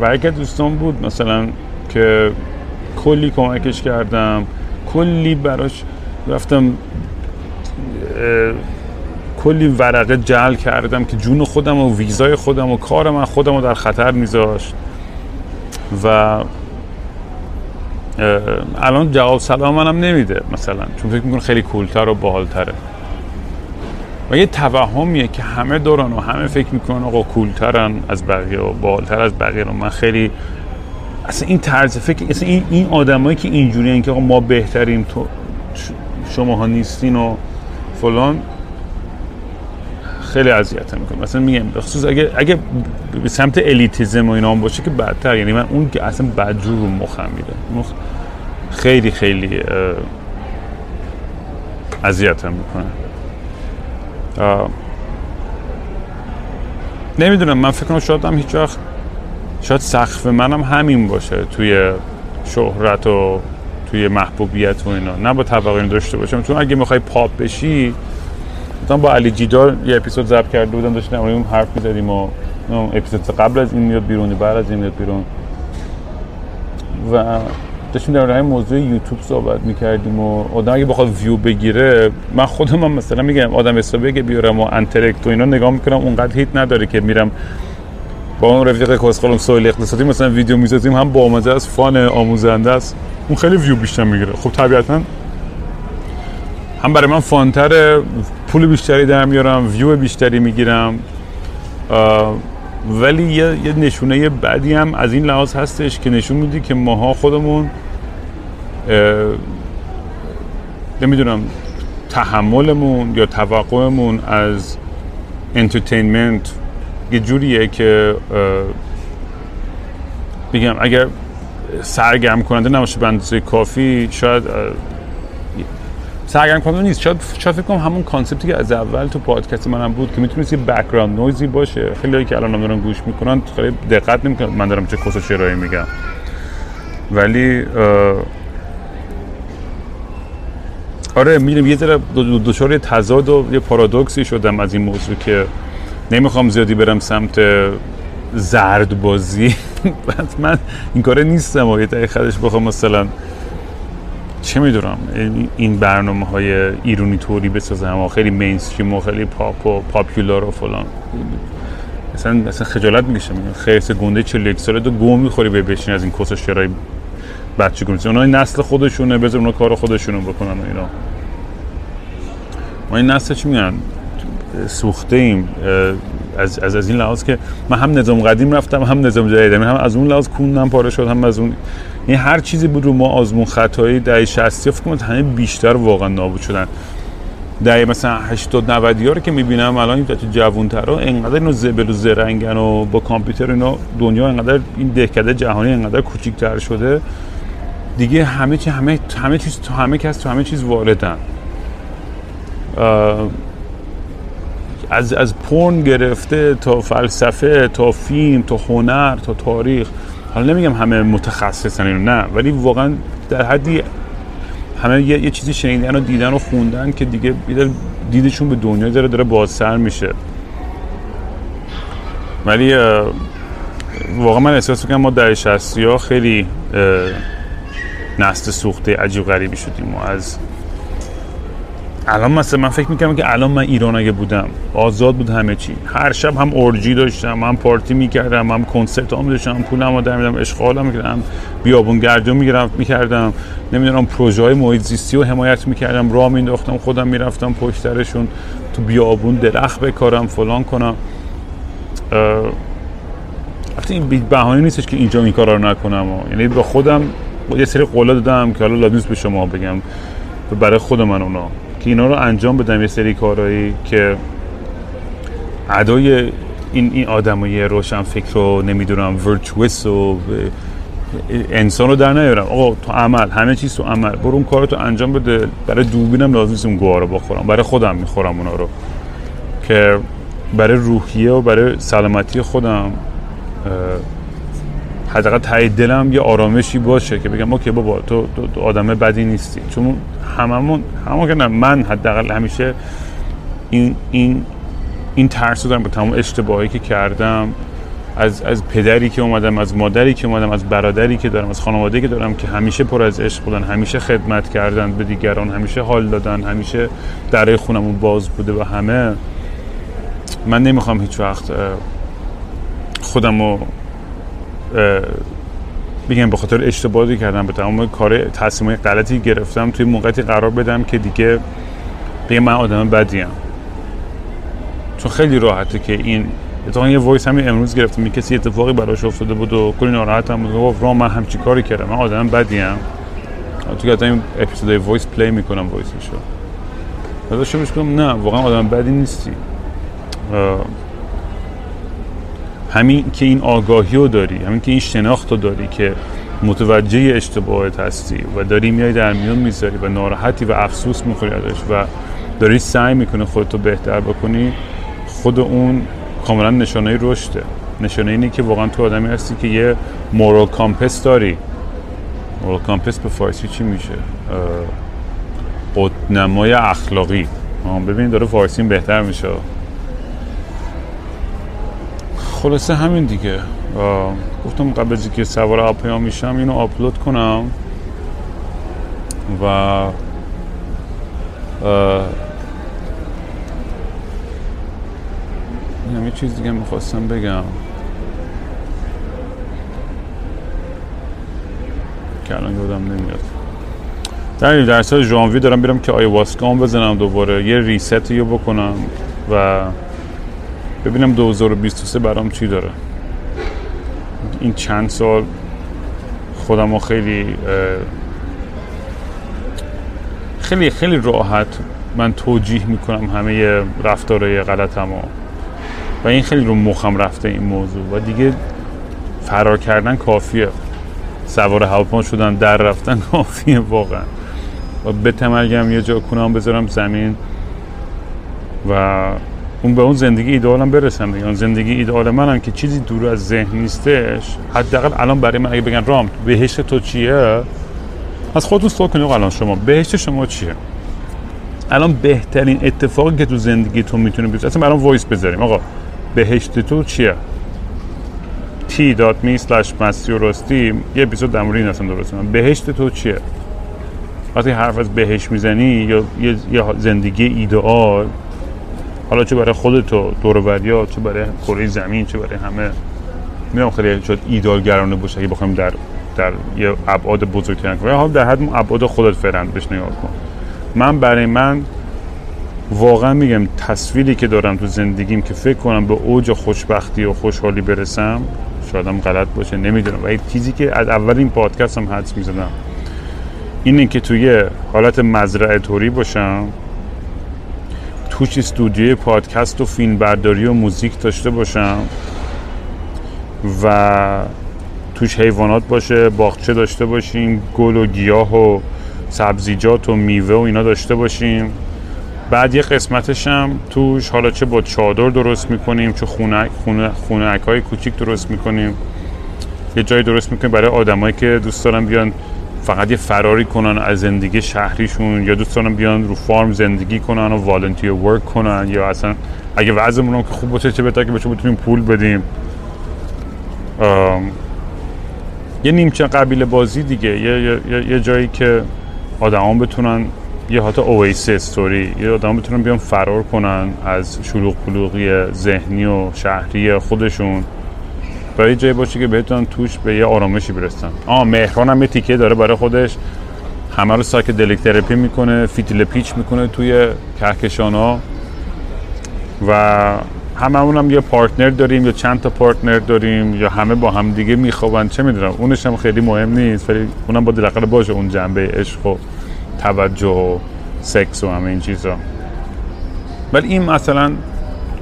و اگه دوستان بود مثلا که کلی کمکش کردم، کلی براش رفتم، کلی ورقه جعل کردم که جون خودم و ویزای خودم و کار من خودم رو در خطر می‌ذاشت. و الان جواب سلام منم نمیده مثلا، چون فکر میکنه خیلی کولتر و باحالتره. و یه توهمیه که همه دارن و همه فکر میکنن آقا کولترن از بقیه و باحالتر از بقیه. و من خیلی اصلا این طرز فکر، اصلا این آدمایی که اینجوریان که آقا ما بهتریم تو شماها نیستین و فلان، خیلی اذیتم میکنه. مثلا میگم بخصوص اگه به سمت الیتیسم و اینا هم باشه که بدتر. یعنی من اون که اصلا بدجور رو مخم میره، خیلی خیلی اذیتم میکنه. نمیدونم، من فکر کنم شاید هم هیچ وقت شاید سقف منم همین باشه توی شهرت و توی محبوبیت و اینا، نه با طبقه این داشته باشم. چون اگه میخوای پاپ بشی مثلا با علی جیدار یه اپیزود ضبط کرده بودم، داشتیم اون حرف می‌زدیم و اپیزود قبل از این میاد بیرون، بعد از این میاد بیرون و داشتیم در مورد موضوع یوتیوب صحبت می‌کردیم و آدم اگه بخواد ویو بگیره، من خودم هم مثلا میگم آدم حسابی اگه بیارم و انترکت و اینا نگاه می‌کنم اونقدر هیت نداره که میرم با اون رفیق کسخلم سوال اقتصادی مثلا ویدیو می‌سازیم، هم بامزه است، فان، آموزنده است، اون خیلی ویو بیشتر می‌گیره. خب طبیعتاً هم برای من فان‌تره، پول بیشتری در میارم، ویو بیشتری می‌گیرم، ولی یه نشونه بعدی هم از این لحاظ هستش که نشون میده که ماها خودمون نمیدونم تحملمون یا توقعمون از انترتینمنت یه جوریه که بگم اگر سرگرم کننده نباشه به اندازه کافی، شاید سرگرم کننده نیست، شاید فکر کنم همون کانسپتی که از اول تو پادکست منم بود که میتونست یه بک‌گراند نویزی باشه. خیلیایی که الان هم دارن گوش میکنن خیلی دقت نمیکنن من دارم چه کس و چرایی میگم، ولی آره میرم یه ذره دچار یه تضاد و یه پارادوکسی شدم از این موضوع که نمیخوام زیادی برم سمت زرد بازی. بعد من این کاره نیستم و یه تقیقتش بخوام مثلا چه میدونم این برنامه های ایرونی توری بسازم و خیلی مینستریم و خیلی پاپ و پاپیولار و فلان، اصلا خجالت میکشم. خیرس گنده 41 ساله تو گم میخوری به بشین از این کس و شعرهای بچه گمیسی، اونا نسل خودشونه، بذار اونا کار خودشونو بکنن و اینا. ما این نسل چی میگن؟ سوخته ایم از این لحاظ که من هم نظام قدیم رفتم هم نظام جدیدم، هم از اون لحاظ کونم پاره شد، هم از اون این هر چیزی بود رو ما آزمون خطایی دهه 60 فکر کنم همه بیشتر واقعا نابود شدن. دهه مثلا 80 90 ها رو که میبینم الان این بچه جوان‌ترا اینقدر اینو زبل و زرنگن و با کامپیوتر اینا، دنیا اینقدر این دهکده جهانی اینقدر کوچیک‌تر شده دیگه، همه چیز تو همه کس تو همه چیز واردن، از پورن گرفته تا فلسفه تا فیلم تا هنر تا تاریخ. حالا نمیگم همه متخصصن اینو، نه، ولی واقعا در حدی همه یه چیزی شنیدن و دیدن و خوندن که دیگه دیدشون به دنیا داره بازتر میشه. ولی واقعا من احساس میکنم ما در 60ها خیلی نسل سوخته عجیب غریبی شدیم. از الان مثلا من فکر میکنم که الان من ایران اگه بودم آزاد بود همه چی، هر شب هم اورجی داشتم، هم پارتی میکردم، هم کنسرت هم داشتم، پولم رو در میدم، اشغال هم میکردم، بیابونگردی میکردم، نمیدونم پروژه های محیط زیستی رو حمایت میکردم، راه مینداختم، خودم میرفتم پشترشون تو بیابون درخت بکارم فلان کنم. البته این بهانه نیستش که اینجا این کارا رو نکنم، یعنی به خودم یه سری قولا دادم که حالا لازم نیست به شما بگم، برای خود من اونا که اینا رو انجام بدم، یه سری کارهایی که ادای این آدمای روشن فکر رو نمیدونم ورچوئس و انسان رو در نیارم. آقا تو عمل، همه چیز تو عمل، برو اون کارو تو انجام بده. برای دوربینم لازم نیست اون گوها رو بخورم، برای خودم میخورم اونا رو که برای روحیه و برای سلامتی خودم حداقل ته دلم یه آرامشی باشه که بگم اوکی بابا تو آدم بدی نیستی. چون همون که نه، من حداقل همیشه این ترس رو دارم با تمام اشتباهی که کردم، از پدری که اومدم، از مادری که اومدم، از برادری که دارم، از خانواده‌ای که دارم که همیشه پر از عشق بودن، همیشه خدمت کردن به دیگران، همیشه حال دادن، همیشه درهای خونمون باز بوده و همه. من نمیخوام هیچ وقت خودمو بگم به خاطر اشتباهی کردم، به تمام کار تصمیمای غلطی گرفتم توی موقعیتی قرار بدم که دیگه بگم من آدم بدیم. چون خیلی راحته که این اتفاقا یه وایس همین امروز گرفتم، کسی اتفاقی براش افتاده بود و کلی ناراحتم بود، گفت رام من همچین کاری کردم، من آدم بدیم. تو گفتم این اپیزودای وایس پلی میکنم وایسشو، بعدش شروع کردم نه واقعا آدم بدی نیستی. همین که این آگاهی رو داری، همین که این شناخت رو داری که متوجه اشتباهات هستی و داری میای در میون میذاری و ناراحتی و افسوس میخوری ازش و داری سعی میکنی خودتو بهتر بکنی، خود اون کاملا نشانه رشده. نشانه اینه که واقعا تو آدمی هستی که یه مورال کامپس داری. مورال کامپس به فارسی چی میشه؟ قطب‌نمای اخلاقی. ببین داره فارسیم بهتر میشه. خلاصه همین دیگه. گفتم قبل از اینکه سوار اپیام میشم اینو آپلود کنم و یه چیز دیگه میخواستم بگم که الان یادم نمیاد. در سال ژانویه دارم میرم که آیواسکام بزنم دوباره، یه ریستی رو بکنم و ببینم 2023 برام چی داره. این چند سال خودم رو خیلی خیلی خیلی راحت من توجیه میکنم همه رفتارهای غلطم و این خیلی رو مخم رفته این موضوع و دیگه فرار کردن کافیه، سوار هواپیما شدن در رفتن کافیه واقعا. و به تمرگم یه جا کنم بذارم زمین و اون به اون زندگی ایدئالم برسم دیگه. اون زندگی ایدئال منم که چیزی دور از ذهن نیستش. حداقل الان برای من اگه بگن رام بهشت تو چیه، از خودتون سوال کنید الان شما بهشت شما چیه؟ الان بهترین اتفاقی که تو زندگی تو میتونه بیفته، اصلا الان وایس بذاریم آقا بهشت تو چیه؟ t.me/masty o rasty یه اپیزود در مورد این اصلا درست من. بهشت تو چیه؟ وقتی حرف از بهشت میزنی یا یه زندگی ایدئال، حالا چه برای خودت و دور و بریات، چه برای کره زمین، چه برای همه، میگم خیلی شاید ایدئالگرانه باشه اگه بخوایم در یه ابعاد بزرگتر کنیم، حالا در حد ابعاد خودت فعلا بهش نگاه کن. من برای من واقعا میگم تصویری که دارم تو زندگیم که فکر کنم به اوج خوشبختی و خوشحالی برسم، شایدم غلط باشه نمیدونم، ولی چیزی که از اول این پادکست هم حدس میزدم اینه که توی حالت مزرعه توری باشم، توش استودیوی پادکست و فیلمبرداری و موزیک داشته باشم و توش حیوانات باشه، باغچه داشته باشیم، گل و گیاه و سبزیجات و میوه و اینا داشته باشیم. بعد یه قسمتش هم توش حالا چه با چادر درست میکنیم، چه خونه‌اک های کوچیک درست میکنیم، یه جایی درست میکنیم برای آدمایی که دوست دارن بیان فقط یه فراری کنن از زندگی شهریشون، یا دوست دارن بیان رو فارم زندگی کنن و والنتیر ورک کنن، یا اصلا اگه وضعمون هم که خوب باشه چه بهتر که بهشون بتونیم پول بدیم. یه نیمچه قبیله بازی دیگه، یه جایی که آدما بتونن، یه حتی اویس استوری، یه آدما بتونن بیان فرار کنن از شلوغ پلوغی ذهنی و شهری خودشون، برای جایی باشه که بهتون توش به یه آرامشی برسن. مهران هم یه تیکه داره برای خودش، همه رو سایکدلیک تراپی میکنه، فیتیل پیچ میکنه توی کهکشان‌ها و هممون هم یه پارتنر داریم یا چند تا پارتنر داریم یا همه با هم دیگه میخوابن، چه میدونم، اونش هم خیلی مهم نیست، ولی اونم با دقیقه باشه اون جنبه عشق و توجه و سکس و همه این چیزا. ولی این مثلا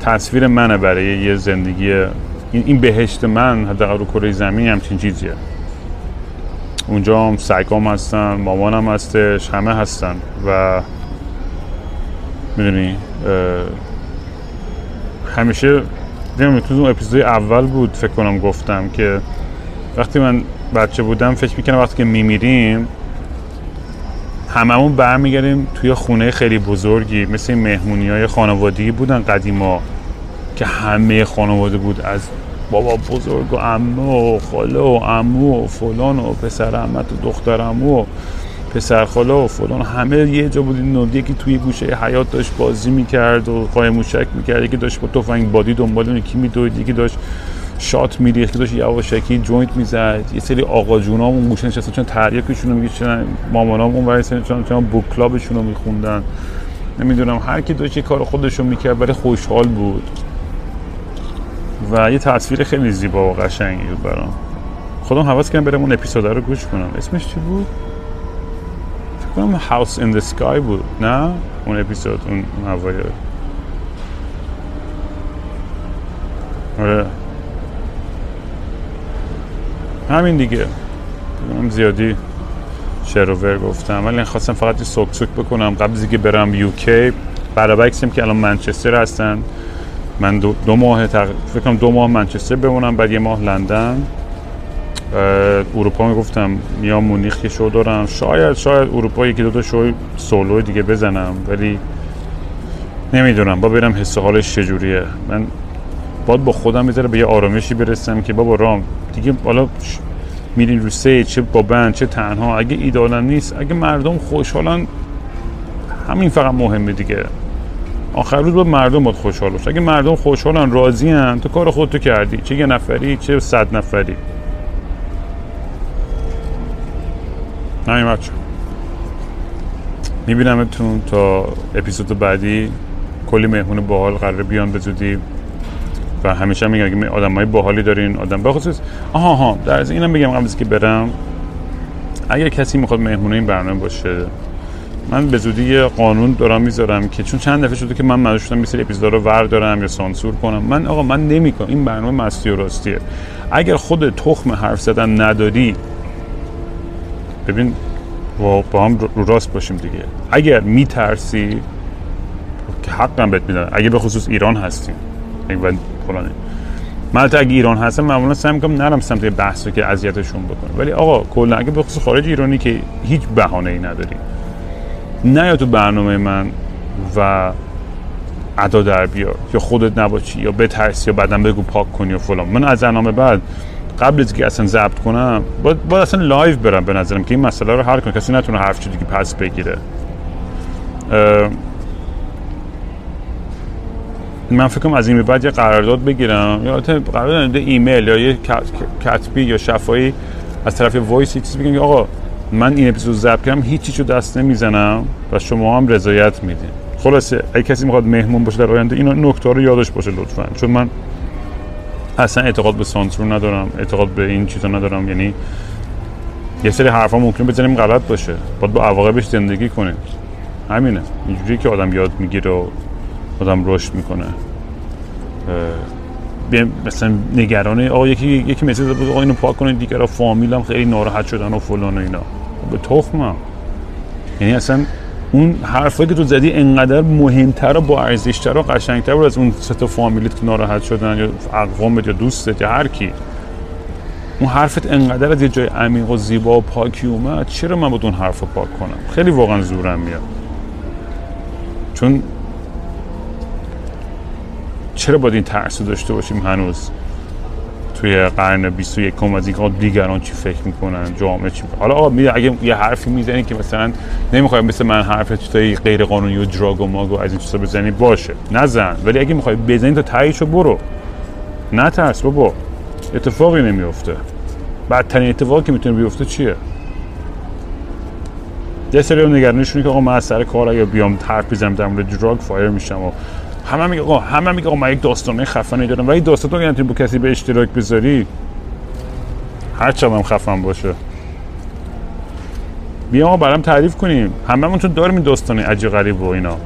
تصویر منه برای یه زندگی، این بهشت من حداقل رو کره زمین همچین چیزیه. اونجا هم سگام هستن، مامانم هستش، همه هستن و میدونی همیشه دیدم تو اون اپیزود اول بود فکر کنم گفتم که وقتی من بچه بودم فکر میکنم وقتی که میمیریم هممون برمیگردیم توی خونه خیلی بزرگی، مثل مهمونی‌های خانوادگی بودن قدیما که همه خانواده بود، از بابا بزرگ و عمه و خاله و عمو و فلان و پسر عمت و دختر عمو و پسر خاله و فلان، همه یه جا بودیم. نودی که توی گوشه حیاط داشت بازی میکرد و قایم موشک میکرد، یکی داشت با تفنگ بادی دنبال اون یکی میدوید، یکی داشت شات میریخت، یکی داشت یواشکی جوینت میزد. یه سری آقا جونام اون گوشه نشسته چون تریاکشون رو میگشتن، مامانام اون ور سن چون بوک کلابشون رو میخوندن، نمیدونم هر کی داشت یه کار خودش رو میکرد، ولی خوشحال بود و یه تصویر خیلی زیبا و قشنگی بود برام. خودم حواس کردم برم اون اپیزود رو گوش کنم. اسمش چی بود؟ فکر کنم هاوس این دی اسکای بود. نه اون اپیزود، اون هوای، آره همین دیگه. من زیادی شعر و ور گفتم ولی خواستم فقط یه سوک بکنم قبل از اینکه برم یوکی. برعکسم که الان منچستر هستن، من دو ماه فکر کنم 2 ماه منچستر بمونم، بعد یه ماه لندن. اروپا میگفتم یا مونیخ که شو دارم، شاید اروپا یکی دو تا شو سولو دیگه بزنم، ولی نمیدونم، با برم حس و حالش چجوریه. من باید با خودم بذارم به یه آرامشی برسم که بابا رام دیگه حالا میری رو سه، چه با بند چه تنها، اگه ایدالم نیست، اگه مردم خوشحالن، همین فقط مهمه دیگه. آخر روز با مردم باید خوشحال باشه. اگه مردم خوشحالن، راضین، تو کار خودتو کردی، چه یه نفری چه 100 نفری. نمیم بچه، میبینمتون تا اپیزود بعدی. کلی مهمون باحال قراره بیان به زودی و همیشه میگم اگه آدمای باحالی دارین، آدم بخصوص آها در از اینم بگم قبل از که برم، اگر کسی میخواد مهمون این برنامه باشه، من به زودی یه قانون دارم میذارم که چون چند دفعه شده که من مجبور شدم یه سری اپیزودا رو وردارم یا سانسور کنم. من آقا من نمیکنم، این برنامه مستی و راستیه. اگر خود تخم حرف زدن نداری، ببین و با هم رو راست باشیم دیگه. اگر میترسی که حقا بهت میدن، اگه به خصوص ایران هستیم و فلانه، من تا اگه ایران هستم معمولا سعی میکنم نرم سمت بحثو که اذیتشون بکنم، ولی آقا کلا اگه به خصوص خارج ایرانی که هیچ بهانه‌ای نداری، نه تو برنامه من و ادا در بیار یا خودت نباشی یا بترسی یا بعدن بگو پاک کنی و فلان. من از برنامه بعد قبل از اینکه اصلا ضبط کنم باید اصلا لایو برم به نظرم که این مسئله رو حل کنم، کسی نتونه حرف چیزی که پس بگیره. من فکر کنم از این به بعد یه قرارداد بگیرم، یا قرارداد ایمیل یا یه کتبی یا شفاهی از طرف وایس چیزی بگم که آقا من این اپیزود ضبط کردم، هیچی رو دست نمیزنم و شما هم رضایت میدین. خلاصه اگه کسی میخواد مهمون باشه در آینده، این نکته رو یادش باشه لطفاً، چون من اصلا اعتقاد به سانسور ندارم، اعتقاد به این چیزا ندارم. یعنی یه سری حرفا ممکنه بزنیم غلط باشه، باید با عواقبش زندگی کنیم. همینه، اینجوری که آدم یاد میگیره و آدم رشد میکنه. مثلا نگرانه آقا یکی مسیج داد آقا اینو پاک کنید دیگه، فامیلم خیلی ناراحت شدن و فلان و اینا، به تخمم. یعنی اصلا اون حرفایی که تو زدی انقدر مهمتر و با ارزشتر و قشنگتر بود از اون سه تا فامیلیت که ناراحت شدن یا اقوامت یا دوستت یا هر کی. اون حرفت انقدر از یه جای عمیق و زیبا و پاکی اومد، چرا من باید اون حرفو پاک کنم؟ خیلی واقعا زورم میاد. چون چرا باید این ترس داشته باشیم هنوز توی قرن 21 از اینکه دیگران چی فکر میکنن، جامعه چی میکنن؟ حالا آقا اگه یه حرفی میزنی که مثلا نمیخوای مثل من حرف چیزای غیر قانونی و دراگ و ماگ و از این چیزا بزنی، باشه نزن، ولی اگه میخوای بزنی تا تاییشو برو، نترس بابا، اتفاقی نمیفته. بدترین اتفاقی که میتونه بیفته چیه؟ یه سری نگرانیشونه که آقا من از سر کار اگه بیام حرف بزنم در مورد دراگ فایر میشم. همه میگه آقا من یک داستانه خفنی دارم، ولی داستانو اگه نتونی با کسی به اشتراک بذاری، هر چقدر هم خفن باشه، بیا ما برام تعریف کنیم. هممون تو داریم این داستانه عجیب غریب و اینا،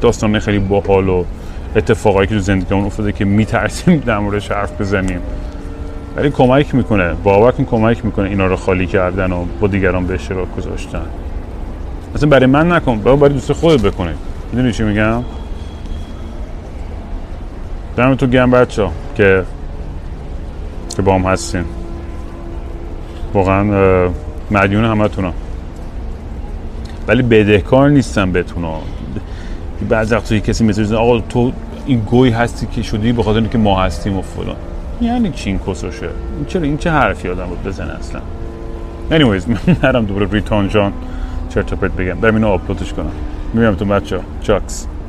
داستانه خیلی باحال و اتفاقایی که تو زندگیمون افتاده که میترسیم در موردش حرف بزنیم، ولی کمک میکنه، باور کن کمک میکنه اینا رو خالی کردن و با دیگران به اشتراک گذاشتن. اصلا برای من نکن، برای دوست خودت بکنی. میدونی چی میگم؟ دمتون گرم بچه‌ها که با هم هستین. واقعا مدیون همتونم، ولی بدهکار نیستم بهتون. بعضی وقتا کسی میگه آقا تو این گوی هستی که شدی به خاطر اینکه ما هستیم و فلان. یعنی چی این کسوشه؟ چرا این چه حرفی آدم رو بزنه اصلا؟ انیویز من نرم دوباره ریتان جان چرت و پرت بگم، برم اینو آپلودش کنم. میبینمتون بچه‌ها، چاکس.